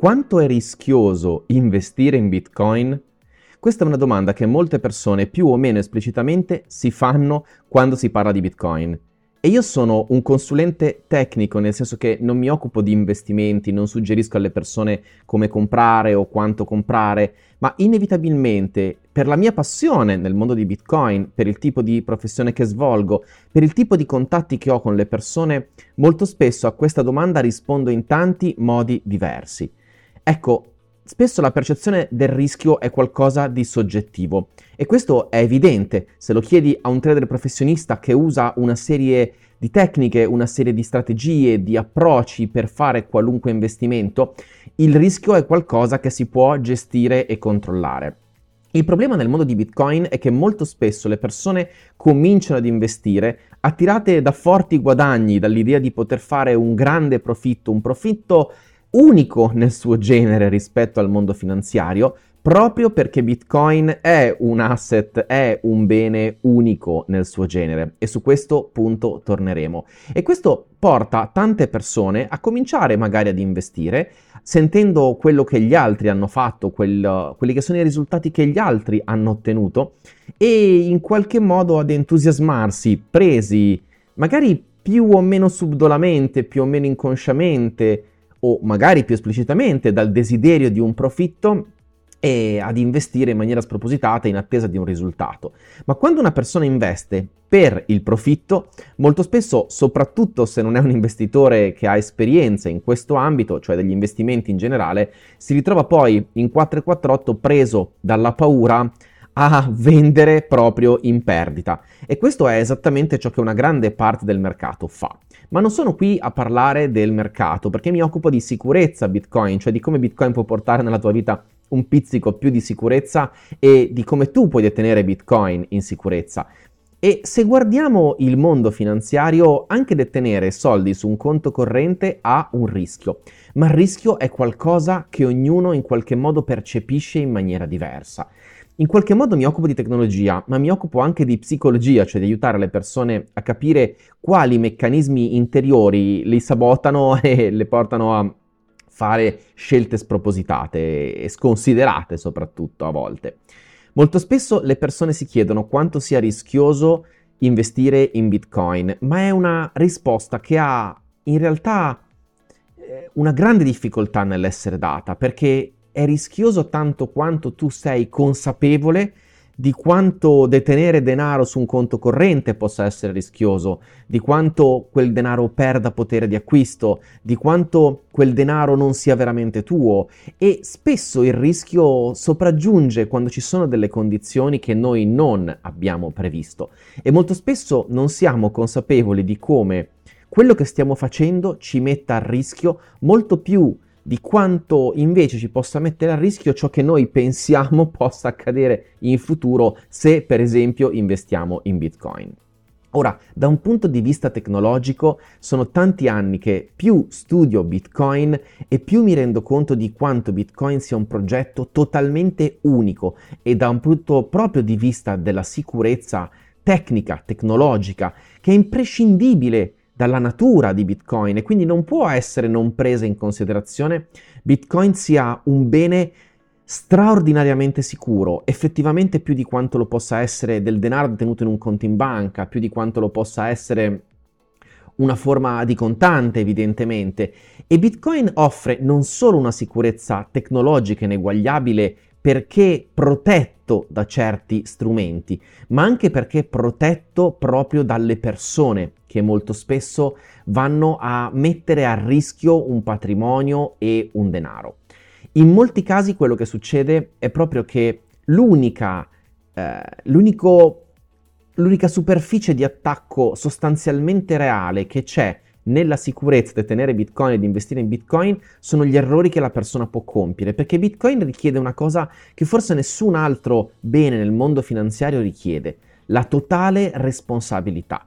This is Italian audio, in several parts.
Quanto è rischioso investire in Bitcoin? Questa è una domanda che molte persone più o meno esplicitamente si fanno quando si parla di Bitcoin. E io sono un consulente tecnico, nel senso che non mi occupo di investimenti, non suggerisco alle persone come comprare o quanto comprare, ma inevitabilmente per la mia passione nel mondo di Bitcoin, per il tipo di professione che svolgo, per il tipo di contatti che ho con le persone, molto spesso a questa domanda rispondo in tanti modi diversi. Ecco, spesso la percezione del rischio è qualcosa di soggettivo e questo è evidente se lo chiedi a un trader professionista che usa una serie di tecniche, una serie di strategie, di approcci per fare qualunque investimento, il rischio è qualcosa che si può gestire e controllare. Il problema nel mondo di Bitcoin è che molto spesso le persone cominciano ad investire attirate da forti guadagni, dall'idea di poter fare un grande profitto, un profitto unico nel suo genere rispetto al mondo finanziario, proprio perché Bitcoin è un asset, è un bene unico nel suo genere, e su questo punto torneremo. E questo porta tante persone a cominciare magari ad investire sentendo quello che gli altri hanno fatto, quelli che sono i risultati che gli altri hanno ottenuto, e in qualche modo ad entusiasmarsi, presi magari più o meno subdolamente, più o meno inconsciamente, o magari più esplicitamente dal desiderio di un profitto, e ad investire in maniera spropositata in attesa di un risultato. Ma quando una persona investe per il profitto, molto spesso, soprattutto se non è un investitore che ha esperienza in questo ambito, cioè degli investimenti in generale, si ritrova poi in 448 preso dalla paura a vendere proprio in perdita, e questo è esattamente ciò che una grande parte del mercato fa. Ma non sono qui a parlare del mercato, perché mi occupo di sicurezza Bitcoin, cioè di come Bitcoin può portare nella tua vita un pizzico più di sicurezza e di come tu puoi detenere Bitcoin in sicurezza. E se guardiamo il mondo finanziario, anche detenere soldi su un conto corrente ha un rischio, ma il rischio è qualcosa che ognuno in qualche modo percepisce in maniera diversa. In qualche modo mi occupo di tecnologia, ma mi occupo anche di psicologia, cioè di aiutare le persone a capire quali meccanismi interiori li sabotano e le portano a fare scelte spropositate e sconsiderate, soprattutto a volte. Molto spesso le persone si chiedono quanto sia rischioso investire in Bitcoin, ma è una risposta che ha in realtà una grande difficoltà nell'essere data, perché è rischioso tanto quanto tu sei consapevole di quanto detenere denaro su un conto corrente possa essere rischioso, di quanto quel denaro perda potere di acquisto, di quanto quel denaro non sia veramente tuo. E spesso il rischio sopraggiunge quando ci sono delle condizioni che noi non abbiamo previsto, e molto spesso non siamo consapevoli di come quello che stiamo facendo ci metta a rischio molto più di quanto invece ci possa mettere a rischio ciò che noi pensiamo possa accadere in futuro se, per esempio, investiamo in Bitcoin. Ora, da un punto di vista tecnologico, sono tanti anni che più studio Bitcoin e più mi rendo conto di quanto Bitcoin sia un progetto totalmente unico, e da un punto proprio di vista della sicurezza tecnica, tecnologica, che è imprescindibile dalla natura di Bitcoin, e quindi non può essere non presa in considerazione, Bitcoin sia un bene straordinariamente sicuro, effettivamente più di quanto lo possa essere del denaro detenuto in un conto in banca, più di quanto lo possa essere una forma di contante, evidentemente. E Bitcoin offre non solo una sicurezza tecnologica ineguagliabile, perché protetto da certi strumenti, ma anche perché protetto proprio dalle persone che molto spesso vanno a mettere a rischio un patrimonio e un denaro. In molti casi quello che succede è proprio che l'unica superficie di attacco sostanzialmente reale che c'è nella sicurezza di tenere Bitcoin e di investire in Bitcoin sono gli errori che la persona può compiere, perché Bitcoin richiede una cosa che forse nessun altro bene nel mondo finanziario richiede: la totale responsabilità.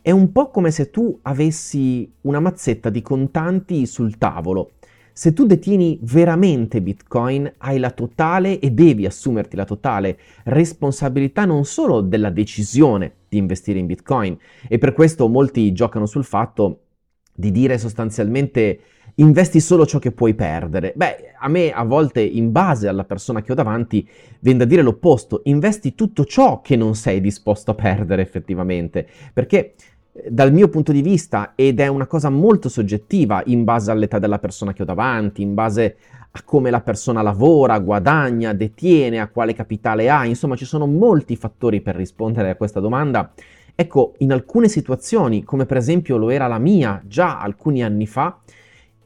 È un po' come se tu avessi una mazzetta di contanti sul tavolo. Se tu detieni veramente Bitcoin, hai la totale e devi assumerti la totale responsabilità non solo della decisione di investire in Bitcoin, e per questo molti giocano sul fatto di dire sostanzialmente investi solo ciò che puoi perdere. Beh, a me a volte, in base alla persona che ho davanti, viene da dire l'opposto: investi tutto ciò che non sei disposto a perdere effettivamente, perché dal mio punto di vista, ed è una cosa molto soggettiva in base all'età della persona che ho davanti, in base a come la persona lavora, guadagna, detiene, a quale capitale ha, insomma ci sono molti fattori per rispondere a questa domanda. Ecco, in alcune situazioni, come per esempio lo era la mia già alcuni anni fa,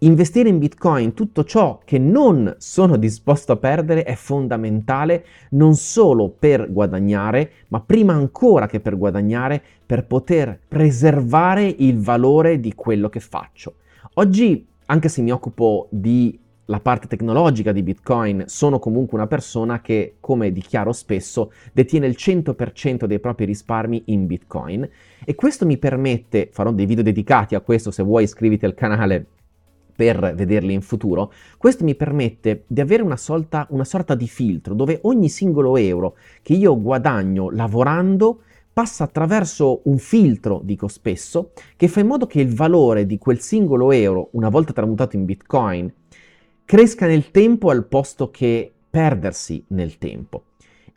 investire in Bitcoin tutto ciò che non sono disposto a perdere è fondamentale, non solo per guadagnare, ma prima ancora che per guadagnare, per poter preservare il valore di quello che faccio. Oggi, anche se mi occupo della parte tecnologica di Bitcoin, sono comunque una persona che, come dichiaro spesso, detiene il 100% dei propri risparmi in Bitcoin, e questo mi permette, farò dei video dedicati a questo, se vuoi iscriviti al canale per vederli in futuro, questo mi permette di avere una sorta di filtro dove ogni singolo euro che io guadagno lavorando passa attraverso un filtro, dico spesso, che fa in modo che il valore di quel singolo euro, una volta tramutato in Bitcoin, cresca nel tempo al posto che perdersi nel tempo.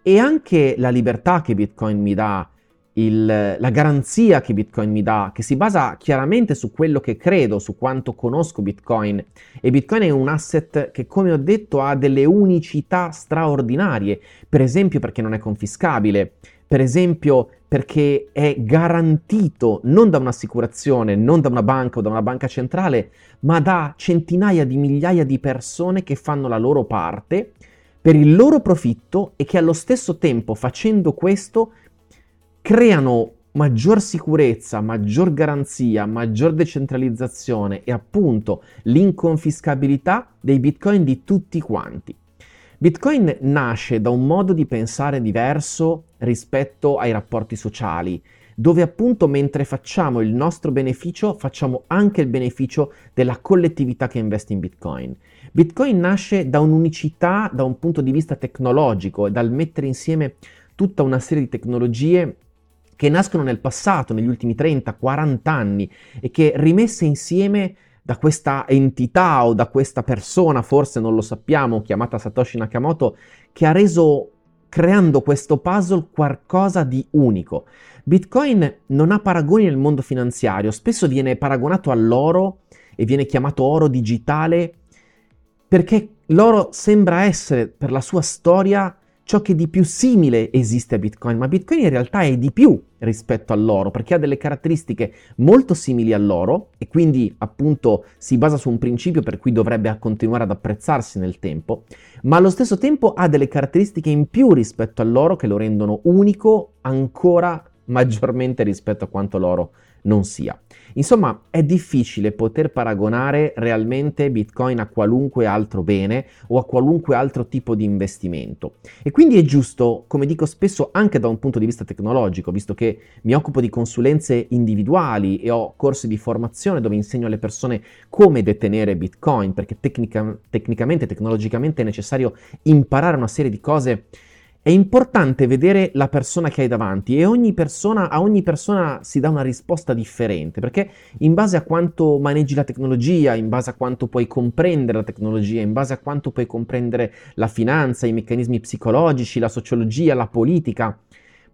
E anche la libertà che Bitcoin mi dà, la garanzia che Bitcoin mi dà, che si basa chiaramente su quello che credo, su quanto conosco Bitcoin, e Bitcoin è un asset che, come ho detto, ha delle unicità straordinarie, per esempio perché non è confiscabile, per esempio perché è garantito non da un'assicurazione, non da una banca o da una banca centrale, ma da centinaia di migliaia di persone che fanno la loro parte per il loro profitto e che allo stesso tempo, facendo questo, creano maggior sicurezza, maggior garanzia, maggior decentralizzazione e appunto l'inconfiscabilità dei Bitcoin di tutti quanti. Bitcoin nasce da un modo di pensare diverso rispetto ai rapporti sociali, dove appunto mentre facciamo il nostro beneficio facciamo anche il beneficio della collettività che investe in Bitcoin. Bitcoin nasce da un'unicità, da un punto di vista tecnologico e dal mettere insieme tutta una serie di tecnologie che nascono nel passato, negli ultimi 30-40 anni, e che rimesse insieme da questa entità o da questa persona, forse non lo sappiamo, chiamata Satoshi Nakamoto, che ha reso, creando questo puzzle, qualcosa di unico. Bitcoin non ha paragoni nel mondo finanziario, spesso viene paragonato all'oro e viene chiamato oro digitale perché l'oro sembra essere, per la sua storia, ciò che di più simile esiste a Bitcoin, ma Bitcoin in realtà è di più rispetto all'oro, perché ha delle caratteristiche molto simili all'oro e quindi appunto si basa su un principio per cui dovrebbe continuare ad apprezzarsi nel tempo, ma allo stesso tempo ha delle caratteristiche in più rispetto all'oro che lo rendono unico ancora maggiormente rispetto a quanto l'oro non sia. Insomma, è difficile poter paragonare realmente Bitcoin a qualunque altro bene o a qualunque altro tipo di investimento, e quindi è giusto, come dico spesso, anche da un punto di vista tecnologico, visto che mi occupo di consulenze individuali e ho corsi di formazione dove insegno alle persone come detenere Bitcoin, perché tecnicamente, tecnologicamente è necessario imparare una serie di cose. È importante vedere la persona che hai davanti, e a ogni persona si dà una risposta differente, perché in base a quanto maneggi la tecnologia, in base a quanto puoi comprendere la tecnologia, in base a quanto puoi comprendere la finanza, i meccanismi psicologici, la sociologia, la politica,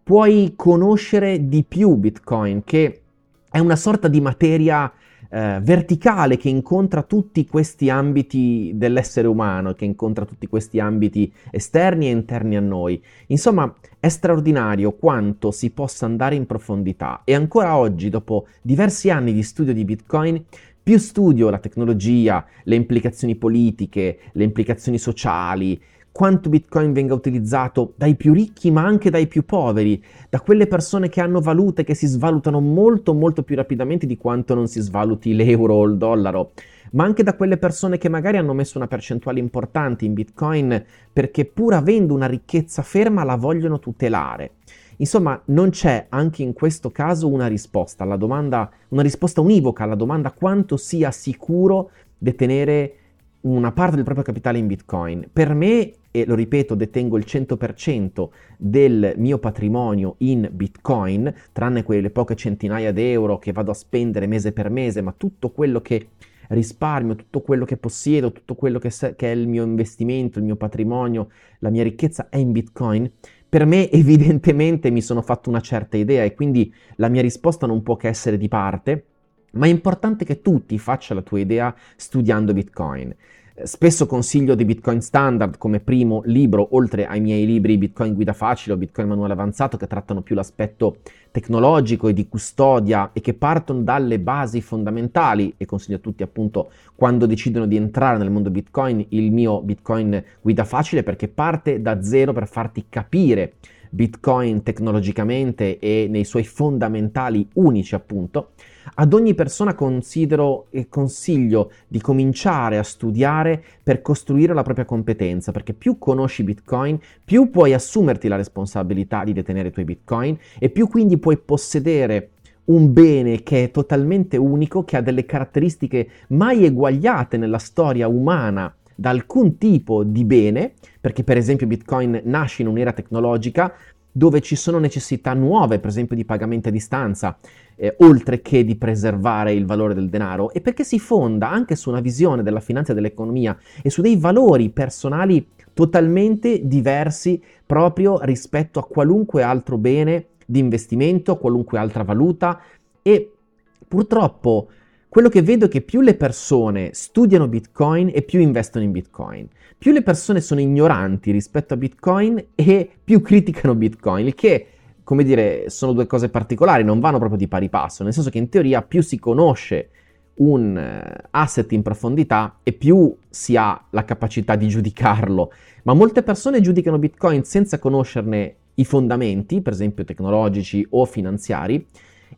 puoi conoscere di più Bitcoin, che è una sorta di materia verticale che incontra tutti questi ambiti dell'essere umano, che incontra tutti questi ambiti esterni e interni a noi. Insomma, è straordinario quanto si possa andare in profondità, e ancora oggi, dopo diversi anni di studio di Bitcoin, più studio la tecnologia, le implicazioni politiche, le implicazioni sociali, quanto Bitcoin venga utilizzato dai più ricchi ma anche dai più poveri, da quelle persone che hanno valute che si svalutano molto molto più rapidamente di quanto non si svaluti l'euro o il dollaro, ma anche da quelle persone che magari hanno messo una percentuale importante in Bitcoin perché, pur avendo una ricchezza ferma, la vogliono tutelare. Insomma, non c'è anche in questo caso una risposta alla domanda, una risposta univoca alla domanda quanto sia sicuro detenere una parte del proprio capitale in Bitcoin. Per me, e lo ripeto, detengo il 100% del mio patrimonio in Bitcoin, tranne quelle poche centinaia di euro che vado a spendere mese per mese, ma tutto quello che risparmio, tutto quello che possiedo, tutto quello che è il mio investimento, il mio patrimonio, la mia ricchezza è in Bitcoin, per me evidentemente mi sono fatto una certa idea e quindi la mia risposta non può che essere di parte, ma è importante che tu ti faccia la tua idea studiando Bitcoin. Spesso consiglio di Bitcoin Standard come primo libro, oltre ai miei libri Bitcoin Guida Facile o Bitcoin Manuale Avanzato, che trattano più l'aspetto tecnologico e di custodia e che partono dalle basi fondamentali, e consiglio a tutti appunto quando decidono di entrare nel mondo Bitcoin il mio Bitcoin Guida Facile, perché parte da zero per farti capire Bitcoin tecnologicamente e nei suoi fondamentali unici appunto. Ad ogni persona considero e consiglio di cominciare a studiare per costruire la propria competenza, perché più conosci Bitcoin, più puoi assumerti la responsabilità di detenere i tuoi Bitcoin e più quindi puoi possedere un bene che è totalmente unico, che ha delle caratteristiche mai eguagliate nella storia umana da alcun tipo di bene, perché per esempio Bitcoin nasce in un'era tecnologica dove ci sono necessità nuove, per esempio di pagamento a distanza, oltre che di preservare il valore del denaro, e perché si fonda anche su una visione della finanza e dell'economia e su dei valori personali totalmente diversi proprio rispetto a qualunque altro bene di investimento, a qualunque altra valuta. E purtroppo quello che vedo è che più le persone studiano Bitcoin e più investono in Bitcoin, più le persone sono ignoranti rispetto a Bitcoin e più criticano Bitcoin, il che, come dire, sono due cose particolari, non vanno proprio di pari passo, nel senso che in teoria più si conosce un asset in profondità e più si ha la capacità di giudicarlo, ma molte persone giudicano Bitcoin senza conoscerne i fondamenti, per esempio tecnologici o finanziari,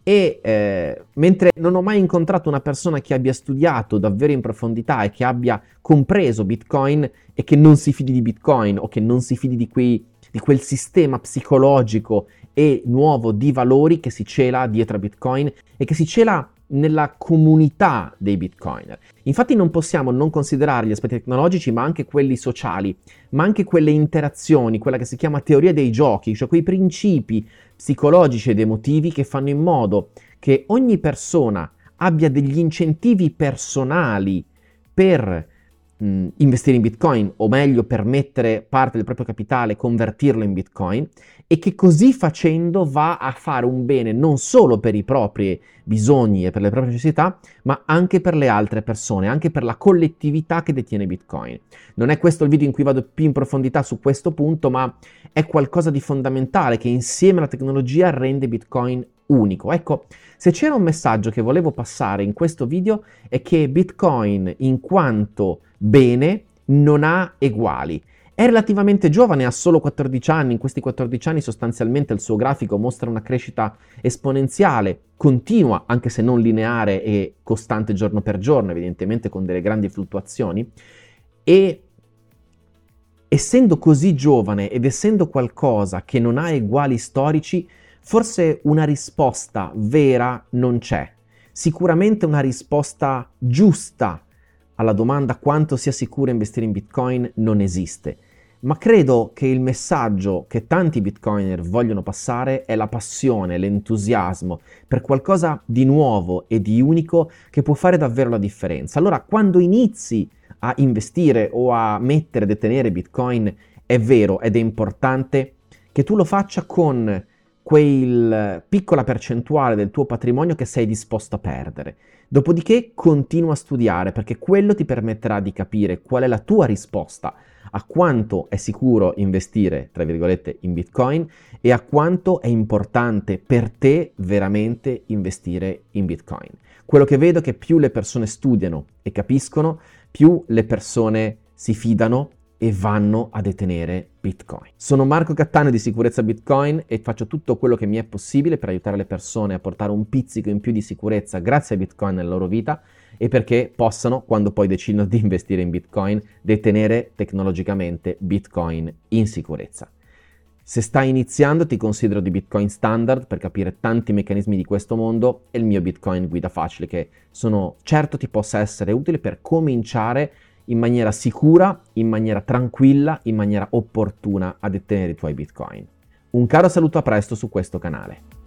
e mentre non ho mai incontrato una persona che abbia studiato davvero in profondità e che abbia compreso Bitcoin e che non si fidi di Bitcoin o che non si fidi di quel sistema psicologico e nuovo di valori che si cela dietro a Bitcoin e che si cela nella comunità dei Bitcoiner. Infatti non possiamo non considerare gli aspetti tecnologici, ma anche quelli sociali, ma anche quelle interazioni, quella che si chiama teoria dei giochi, cioè quei principi psicologici ed emotivi che fanno in modo che ogni persona abbia degli incentivi personali per investire in Bitcoin, o meglio per mettere parte del proprio capitale, convertirlo in Bitcoin, e che così facendo va a fare un bene non solo per i propri bisogni e per le proprie necessità, ma anche per le altre persone, anche per la collettività che detiene Bitcoin. Non è questo il video in cui vado più in profondità su questo punto, ma è qualcosa di fondamentale che insieme alla tecnologia rende Bitcoin unico. Ecco, se c'era un messaggio che volevo passare in questo video è che Bitcoin in quanto bene non ha eguali. È relativamente giovane, ha solo 14 anni, in questi 14 anni sostanzialmente il suo grafico mostra una crescita esponenziale, continua, anche se non lineare e costante giorno per giorno, evidentemente con delle grandi fluttuazioni, e essendo così giovane ed essendo qualcosa che non ha eguali storici, forse una risposta vera non c'è. Sicuramente una risposta giusta alla domanda quanto sia sicuro investire in Bitcoin non esiste, ma credo che il messaggio che tanti Bitcoiner vogliono passare è la passione, l'entusiasmo per qualcosa di nuovo e di unico che può fare davvero la differenza. Allora, quando inizi a investire o a mettere, detenere Bitcoin, è vero ed è importante che tu lo faccia con quella piccola percentuale del tuo patrimonio che sei disposto a perdere. Dopodiché continua a studiare, perché quello ti permetterà di capire qual è la tua risposta a quanto è sicuro investire, tra virgolette, in Bitcoin e a quanto è importante per te veramente investire in Bitcoin. Quello che vedo è che più le persone studiano e capiscono, più le persone si fidano e vanno a detenere Bitcoin. Sono Marco Cattaneo di Sicurezza Bitcoin e faccio tutto quello che mi è possibile per aiutare le persone a portare un pizzico in più di sicurezza grazie a Bitcoin nella loro vita e perché possano, quando poi decidono di investire in Bitcoin, detenere tecnologicamente Bitcoin in sicurezza. Se stai iniziando ti considero di Bitcoin Standard per capire tanti meccanismi di questo mondo e il mio Bitcoin Guida Facile, che sono certo ti possa essere utile per cominciare in maniera sicura, in maniera tranquilla, in maniera opportuna a detenere i tuoi Bitcoin. Un caro saluto, a presto su questo canale.